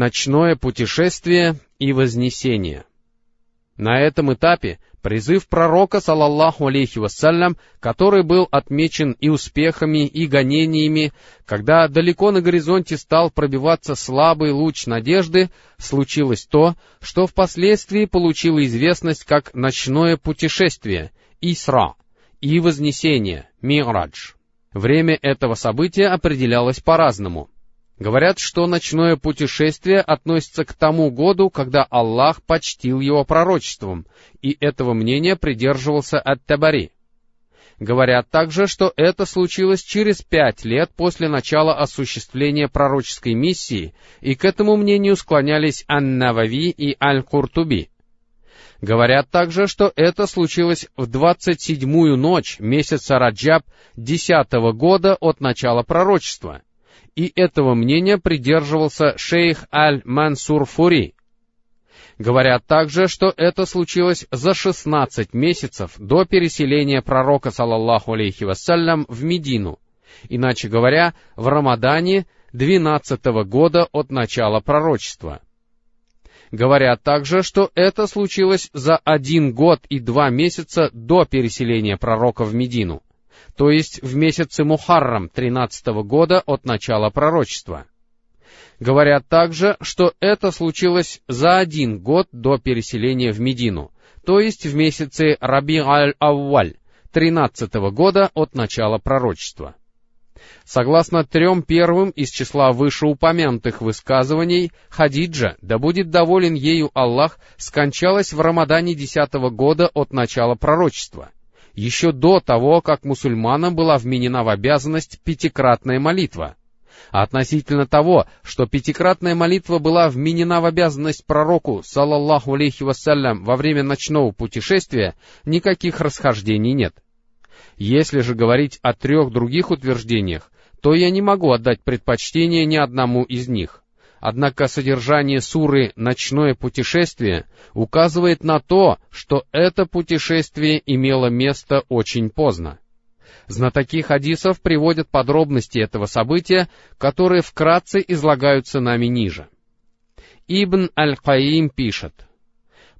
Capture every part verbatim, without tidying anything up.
Ночное путешествие и вознесение. На этом этапе призыв пророка, салаллаху алейхи вассалям, который был отмечен и успехами, и гонениями, когда далеко на горизонте стал пробиваться слабый луч надежды, случилось то, что впоследствии получило известность как «ночное путешествие» — «Исра» и «вознесение» — «Мирадж». Время этого события определялось по-разному. Говорят, что ночное путешествие относится к тому году, когда Аллах почтил его пророчеством, и этого мнения придерживался Ат-Табари. Говорят также, что это случилось через пять лет после начала осуществления пророческой миссии, и к этому мнению склонялись Ан-Навави и Аль-Куртуби. Говорят также, что это случилось в двадцать седьмую ночь месяца Раджаб десятого года от начала пророчества. И этого мнения придерживался шейх Аль-Мансур Фури. Говорят также, что это случилось за шестнадцать месяцев до переселения пророка, салаллаху алейхи вассалям, в Медину, иначе говоря, в Рамадане двенадцатого года от начала пророчества. Говорят также, что это случилось за один год и два месяца до переселения пророка в Медину, то есть в месяце Мухаррам тринадцатого года от начала пророчества. Говорят также, что это случилось за один год до переселения в Медину, то есть в месяце Раби аль-Авваль тринадцатого года от начала пророчества. Согласно трем первым из числа вышеупомянутых высказываний, Хадиджа, да будет доволен ею Аллах, скончалась в Рамадане десятого года от начала пророчества, еще до того, как мусульманам была вменена в обязанность пятикратная молитва. А относительно того, что пятикратная молитва была вменена в обязанность пророку, салаллаху алейхи вассалям, во время ночного путешествия, никаких расхождений нет. Если же говорить о трех других утверждениях, то я не могу отдать предпочтение ни одному из них. Однако содержание суры «Ночное путешествие» указывает на то, что это путешествие имело место очень поздно. Знатоки хадисов приводят подробности этого события, которые вкратце излагаются нами ниже. Ибн аль-Каййим пишет: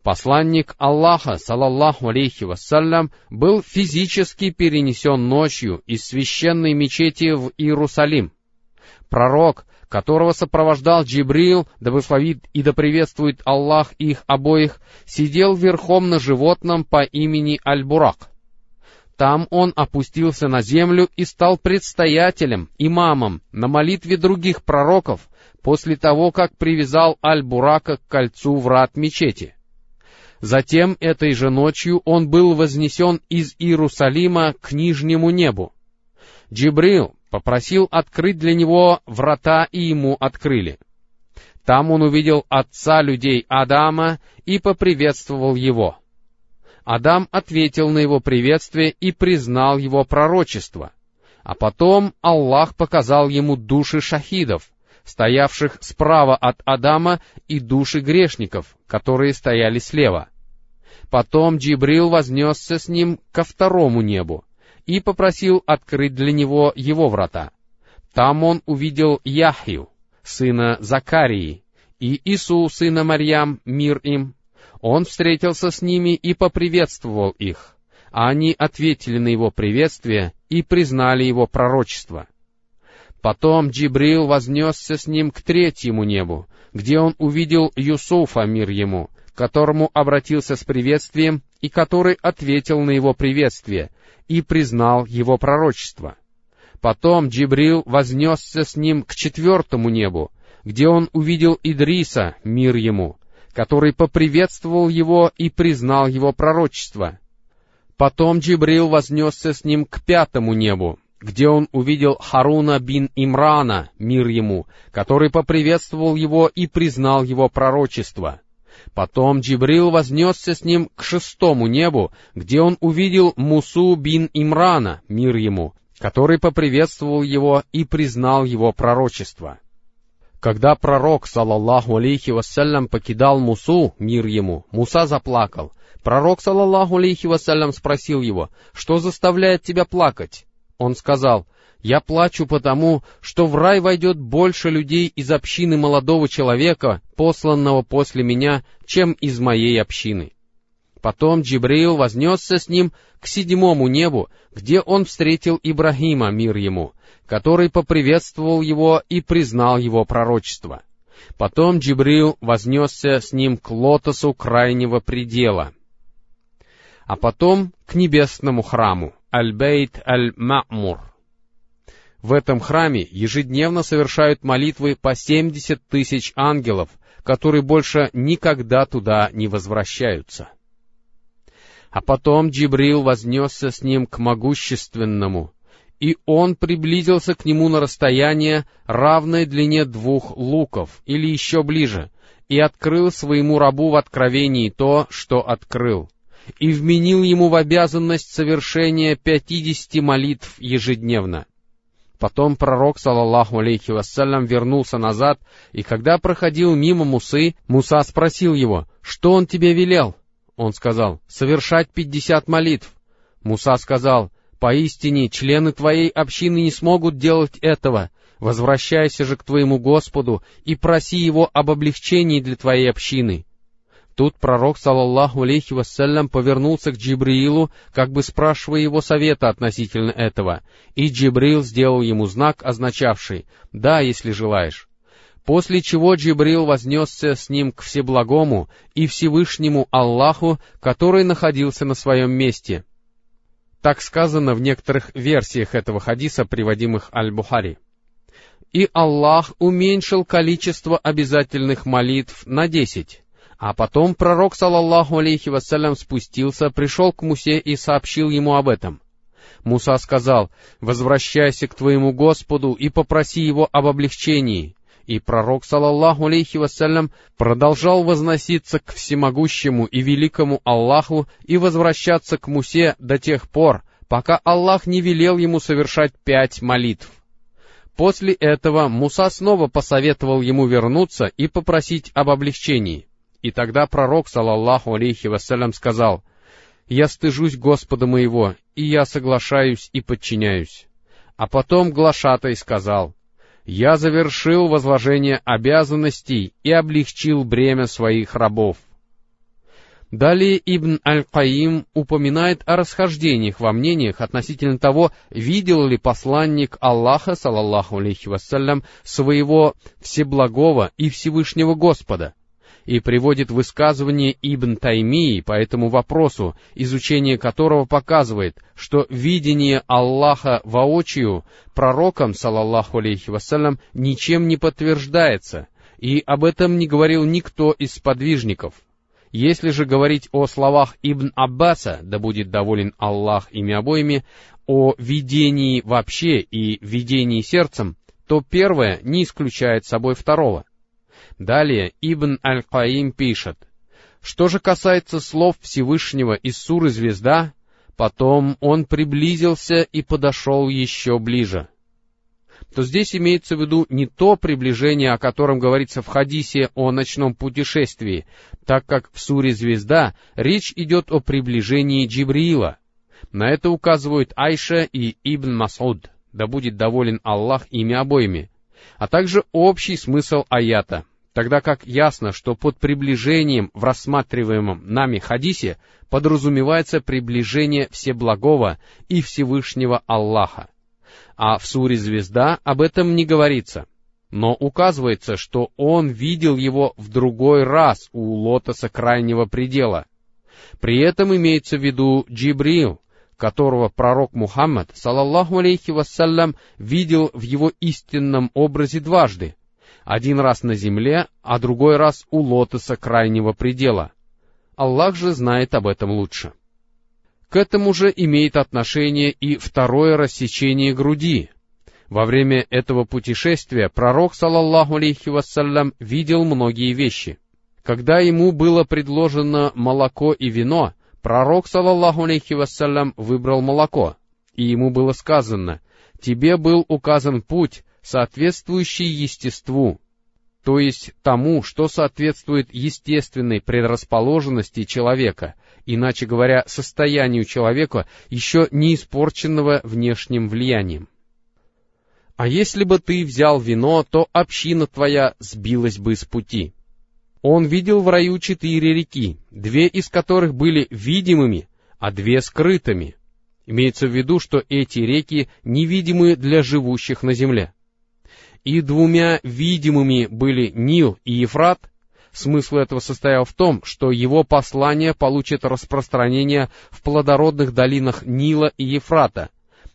«Посланник Аллаха, салаллаху алейхи вассалям, был физически перенесен ночью из священной мечети в Иерусалим. Пророк, которого сопровождал Джибрил, да благословит и да приветствует Аллах их обоих, сидел верхом на животном по имени Аль-Бурак. Там он опустился на землю и стал предстоятелем, имамом на молитве других пророков после того, как привязал Аль-Бурака к кольцу врат мечети. Затем этой же ночью он был вознесен из Иерусалима к нижнему небу. Джибрил попросил открыть для него врата, и ему открыли. Там он увидел отца людей Адама и поприветствовал его. Адам ответил на его приветствие и признал его пророчество. А потом Аллах показал ему души шахидов, стоявших справа от Адама, и души грешников, которые стояли слева. Потом Джибрил вознесся с ним ко второму небу и попросил открыть для него его врата. Там он увидел Яхью, сына Закарии, и Ису, сына Марьям, мир им. Он встретился с ними и поприветствовал их, а они ответили на его приветствие и признали его пророчество. Потом Джибрил вознесся с ним к третьему небу, где он увидел Юсуфа, мир ему, к которому обратился с приветствием и который ответил на его приветствие и признал его пророчество. Потом Джибрил вознесся с ним к четвертому небу, где он увидел Идриса, мир ему, который поприветствовал его и признал его пророчество. Потом Джибрил вознесся с ним к пятому небу, где он увидел Харуна бин Имрана, мир ему, который поприветствовал его и признал его пророчество. Потом Джибрил вознесся с ним к шестому небу, где он увидел Мусу бин Имрана, мир ему, который поприветствовал его и признал его пророчество. Когда пророк, салаллаху алейхи вассалям, покидал Мусу, мир ему, Муса заплакал. Пророк, салаллаху алейхи вассалям, спросил его: «Что заставляет тебя плакать?» Он сказал: Я плачу потому, что в рай войдет больше людей из общины молодого человека, посланного после меня, чем из моей общины». Потом Джибрил вознесся с ним к седьмому небу, где он встретил Ибрахима, мир ему, который поприветствовал его и признал его пророчество. Потом Джибрил вознесся с ним к лотосу крайнего предела, а потом к небесному храму Аль-Бейт-Аль-Ма'мур. В этом храме ежедневно совершают молитвы по семьдесят тысяч ангелов, которые больше никогда туда не возвращаются. А потом Джибрил вознесся с ним к могущественному, и он приблизился к нему на расстояние, равное длине двух луков, или еще ближе, и открыл своему рабу в откровении то, что открыл, и вменил ему в обязанность совершения пятидесяти молитв ежедневно. Потом пророк, салаллаху алейхи вассалям, вернулся назад, и когда проходил мимо Мусы, Муса спросил его: «Что он тебе велел?» Он сказал: «Совершать пятьдесят молитв». Муса сказал: «Поистине, члены твоей общины не смогут делать этого. Возвращайся же к твоему Господу и проси его об облегчении для твоей общины». Тут пророк, салаллаху алейхи вассалям, повернулся к Джибриилу, как бы спрашивая его совета относительно этого, и Джибрил сделал ему знак, означавший «да, если желаешь». После чего Джибрил вознесся с ним к Всеблагому и Всевышнему Аллаху, который находился на своем месте. Так сказано в некоторых версиях этого хадиса, приводимых Аль-Бухари. И Аллах уменьшил количество обязательных молитв на десять. А потом пророк, салаллаху алейхи вассалям, спустился, пришел к Мусе и сообщил ему об этом. Муса сказал: «Возвращайся к твоему Господу и попроси его об облегчении». И пророк, салаллаху алейхи вассалям, продолжал возноситься к всемогущему и великому Аллаху и возвращаться к Мусе до тех пор, пока Аллах не велел ему совершать пять молитв. После этого Муса снова посоветовал ему вернуться и попросить об облегчении. И тогда пророк, салаллаху алейхи вассалям, сказал: «Я стыжусь Господа моего, и я соглашаюсь и подчиняюсь». А потом глашатай сказал: «Я завершил возложение обязанностей и облегчил бремя своих рабов». Далее Ибн аль-Каййим упоминает о расхождениях во мнениях относительно того, видел ли посланник Аллаха, салаллаху алейхи вассалям, своего Всеблагого и Всевышнего Господа, и приводит высказывание Ибн Таймии по этому вопросу, изучение которого показывает, что видение Аллаха воочию пророком, салаллаху алейхи вассалям, ничем не подтверждается, и об этом не говорил никто из сподвижников. Если же говорить о словах Ибн Аббаса, да будет доволен Аллах ими обоими, о видении вообще и видении сердцем, то первое не исключает собой второго. Далее Ибн аль-Каййим пишет: «Что же касается слов Всевышнего из суры «Звезда», потом он приблизился и подошел еще ближе», то здесь имеется в виду не то приближение, о котором говорится в хадисе о ночном путешествии, так как в суре «Звезда» речь идет о приближении Джибриила. На это указывают Айша и Ибн Масуд, да будет доволен Аллах ими обоими, а также общий смысл аята, тогда как ясно, что под приближением в рассматриваемом нами хадисе подразумевается приближение Всеблагого и Всевышнего Аллаха. А в суре «Звезда» об этом не говорится, но указывается, что он видел его в другой раз у лотоса крайнего предела. При этом имеется в виду Джибрил, которого пророк Мухаммад, салаллаху алейхи вассалям, видел в его истинном образе дважды, один раз на земле, а другой раз у лотоса крайнего предела. Аллах же знает об этом лучше. К этому же имеет отношение и второе рассечение груди. Во время этого путешествия пророк, салаллаху алейхи вассалям, видел многие вещи. Когда ему было предложено молоко и вино, пророк, салаллаху алейхи вассалям, выбрал молоко, и ему было сказано: «Тебе был указан путь, соответствующий естеству», то есть тому, что соответствует естественной предрасположенности человека, иначе говоря, состоянию человека, еще не испорченного внешним влиянием. А если бы ты взял вино, то община твоя сбилась бы с пути. Он видел в раю четыре реки, две из которых были видимыми, а две скрытыми. Имеется в виду, что эти реки невидимы для живущих на земле. И двумя видимыми были Нил и Ефрат. Смысл этого состоял в том, что его послание получит распространение в плодородных долинах Нила и Ефрата,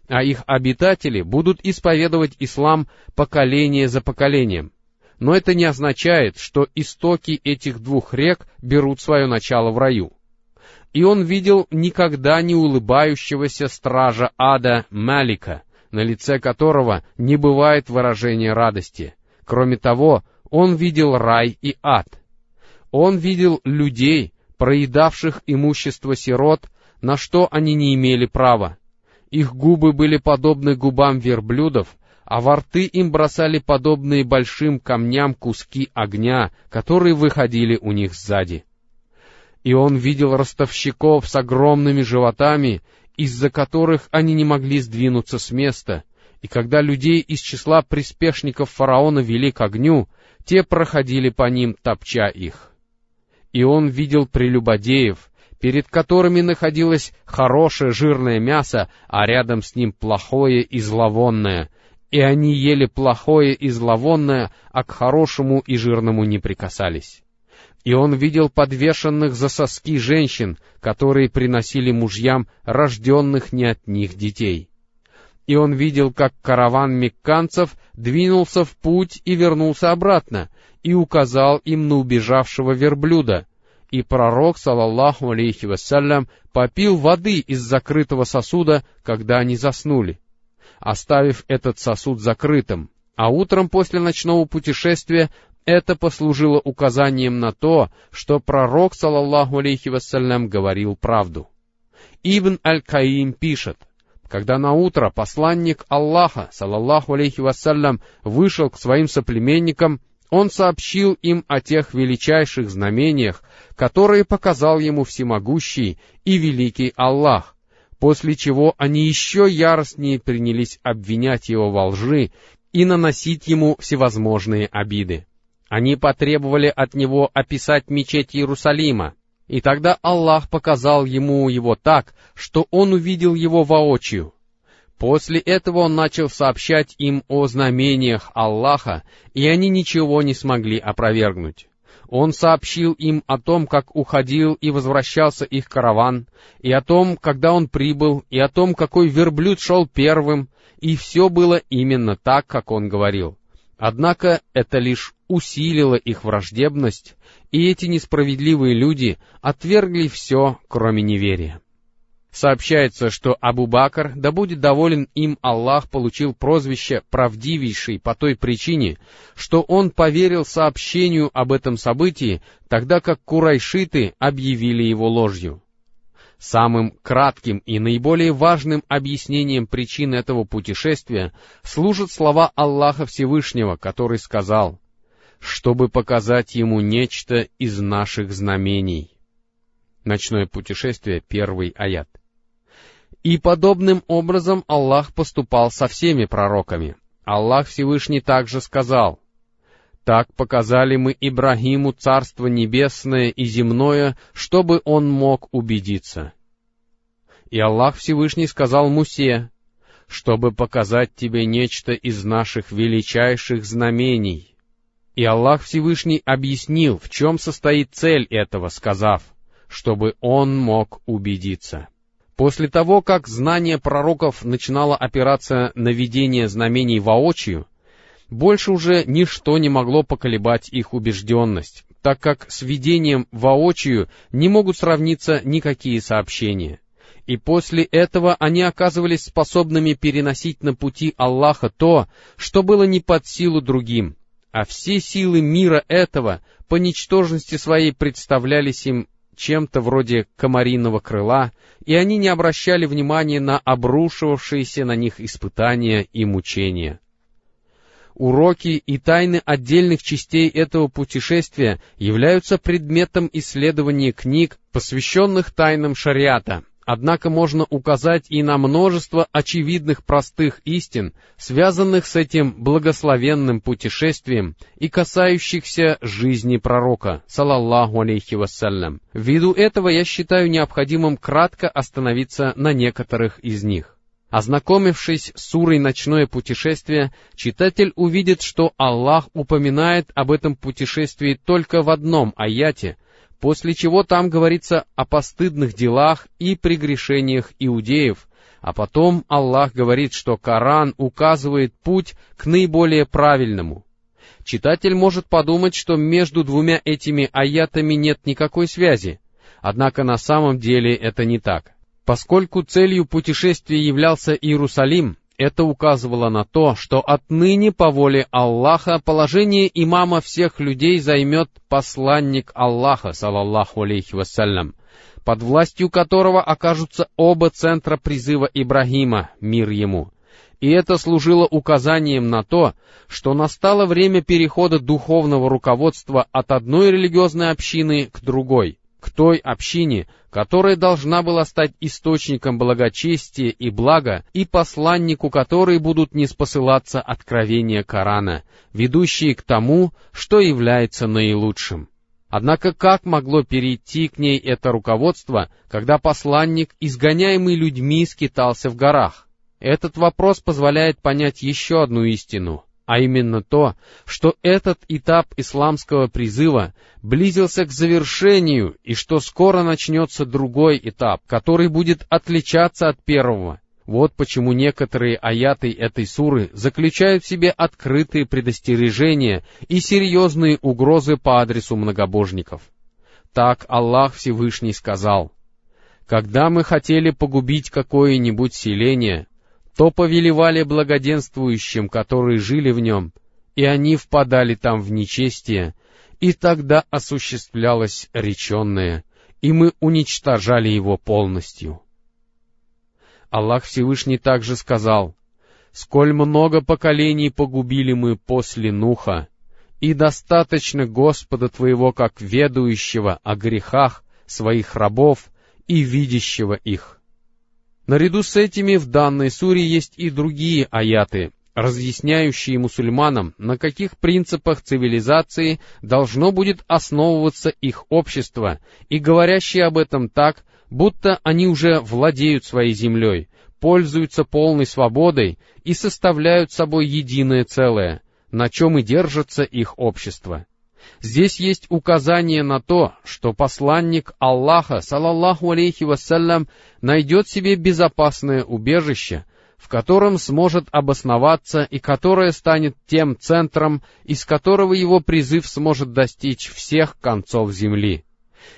а их обитатели будут исповедовать ислам поколение за поколением. Но это не означает, что истоки этих двух рек берут свое начало в раю. И он видел никогда не улыбающегося стража ада Малика, на лице которого не бывает выражения радости. Кроме того, он видел рай и ад. Он видел людей, проедавших имущество сирот, на что они не имели права. Их губы были подобны губам верблюдов, а во рты им бросали подобные большим камням куски огня, которые выходили у них сзади. И он видел ростовщиков с огромными животами, из-за которых они не могли сдвинуться с места, и когда людей из числа приспешников фараона вели к огню, те проходили по ним, топча их. И он видел прелюбодеев, перед которыми находилось хорошее жирное мясо, а рядом с ним плохое и зловонное, и они ели плохое и зловонное, а к хорошему и жирному не прикасались. И он видел подвешенных за соски женщин, которые приносили мужьям рожденных не от них детей. И он видел, как караван мекканцев двинулся в путь и вернулся обратно, и указал им на убежавшего верблюда. И пророк, салаллаху алейхи вассалям, попил воды из закрытого сосуда, когда они заснули, оставив этот сосуд закрытым, а утром после ночного путешествия это послужило указанием на то, что пророк, салаллаху алейхи вассалям, говорил правду. Ибн аль-Каййим пишет: когда наутро посланник Аллаха, салаллаху алейхи вассалям, вышел к своим соплеменникам, он сообщил им о тех величайших знамениях, которые показал ему всемогущий и великий Аллах, после чего они еще яростнее принялись обвинять его во лжи и наносить ему всевозможные обиды. Они потребовали от него описать мечеть Иерусалима, и тогда Аллах показал ему его так, что он увидел его воочию. После этого он начал сообщать им о знамениях Аллаха, и они ничего не смогли опровергнуть. Он сообщил им о том, как уходил и возвращался их караван, и о том, когда он прибыл, и о том, какой верблюд шел первым, и все было именно так, как он говорил. Однако это лишь усилило их враждебность, и эти несправедливые люди отвергли все, кроме неверия. Сообщается, что Абу Бакр, да будет доволен им Аллах, получил прозвище «правдивейший» по той причине, что он поверил сообщению об этом событии, тогда как курайшиты объявили его ложью. Самым кратким и наиболее важным объяснением причин этого путешествия служат слова Аллаха Всевышнего, который сказал: «Чтобы показать ему нечто из наших знамений». Ночное путешествие, первый аят. И подобным образом Аллах поступал со всеми пророками. Аллах Всевышний также сказал: «Так показали мы Ибрахиму Царство Небесное и земное, чтобы он мог убедиться». И Аллах Всевышний сказал Мусе: «Чтобы показать тебе нечто из наших величайших знамений». И Аллах Всевышний объяснил, в чем состоит цель этого, сказав: «Чтобы он мог убедиться». После того, как знание пророков начинало опираться на видение знамений воочию, больше уже ничто не могло поколебать их убежденность, так как с видением воочию не могут сравниться никакие сообщения. И после этого они оказывались способными переносить на пути Аллаха то, что было не под силу другим, а все силы мира этого по ничтожности своей представлялись им чем-то вроде комариного крыла, и они не обращали внимания на обрушивавшиеся на них испытания и мучения. Уроки и тайны отдельных частей этого путешествия являются предметом исследования книг, посвященных тайнам шариата, Однако можно указать и на множество очевидных простых истин, связанных с этим благословенным путешествием и касающихся жизни пророка, салаллаху алейхи вассалям. Ввиду этого я считаю необходимым кратко остановиться на некоторых из них. Ознакомившись с сурой «Ночное путешествие», читатель увидит, что Аллах упоминает об этом путешествии только в одном аяте, после чего там говорится о постыдных делах и прегрешениях иудеев, а потом Аллах говорит, что Коран указывает путь к наиболее правильному. Читатель может подумать, что между двумя этими аятами нет никакой связи, однако на самом деле это не так. Поскольку целью путешествия являлся Иерусалим, это указывало на то, что отныне по воле Аллаха положение имама всех людей займет посланник Аллаха, салаллаху алейхи вассалям, под властью которого окажутся оба центра призыва Ибрахима, мир ему. И это служило указанием на то, что настало время перехода духовного руководства от одной религиозной общины к другой, к той общине, которая должна была стать источником благочестия и блага, и посланнику которой будут ниспосылаться откровения Корана, ведущие к тому, что является наилучшим. Однако как могло перейти к ней это руководство, когда посланник, изгоняемый людьми, скитался в горах? Этот вопрос позволяет понять еще одну истину, а именно то, что этот этап исламского призыва близился к завершению и что скоро начнется другой этап, который будет отличаться от первого. Вот почему некоторые аяты этой суры заключают в себе открытые предостережения и серьезные угрозы по адресу многобожников. Так Аллах Всевышний сказал: «Когда мы хотели погубить какое-нибудь селение, то повелевали благоденствующим, которые жили в нем, и они впадали там в нечестие, и тогда осуществлялось реченное, и мы уничтожали его полностью». Аллах Всевышний также сказал: «Сколь много поколений погубили мы после Нуха, и достаточно Господа твоего как ведающего о грехах своих рабов и видящего их». Наряду с этими в данной суре есть и другие аяты, разъясняющие мусульманам, на каких принципах цивилизации должно будет основываться их общество, и говорящие об этом так, будто они уже владеют своей землей, пользуются полной свободой и составляют собой единое целое, на чем и держится их общество. Здесь есть указание на то, что посланник Аллаха, салаллаху алейхи вассалям, найдет себе безопасное убежище, в котором сможет обосноваться и которое станет тем центром, из которого его призыв сможет достичь всех концов земли.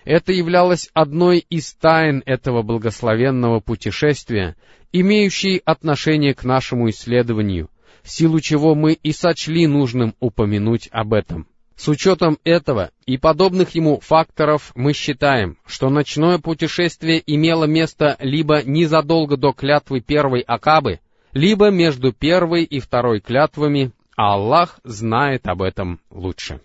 Это являлось одной из тайн этого благословенного путешествия, имеющей отношение к нашему исследованию, в силу чего мы и сочли нужным упомянуть об этом. С учетом этого и подобных ему факторов мы считаем, что ночное путешествие имело место либо незадолго до клятвы первой Акабы, либо между первой и второй клятвами, а Аллах знает об этом лучше.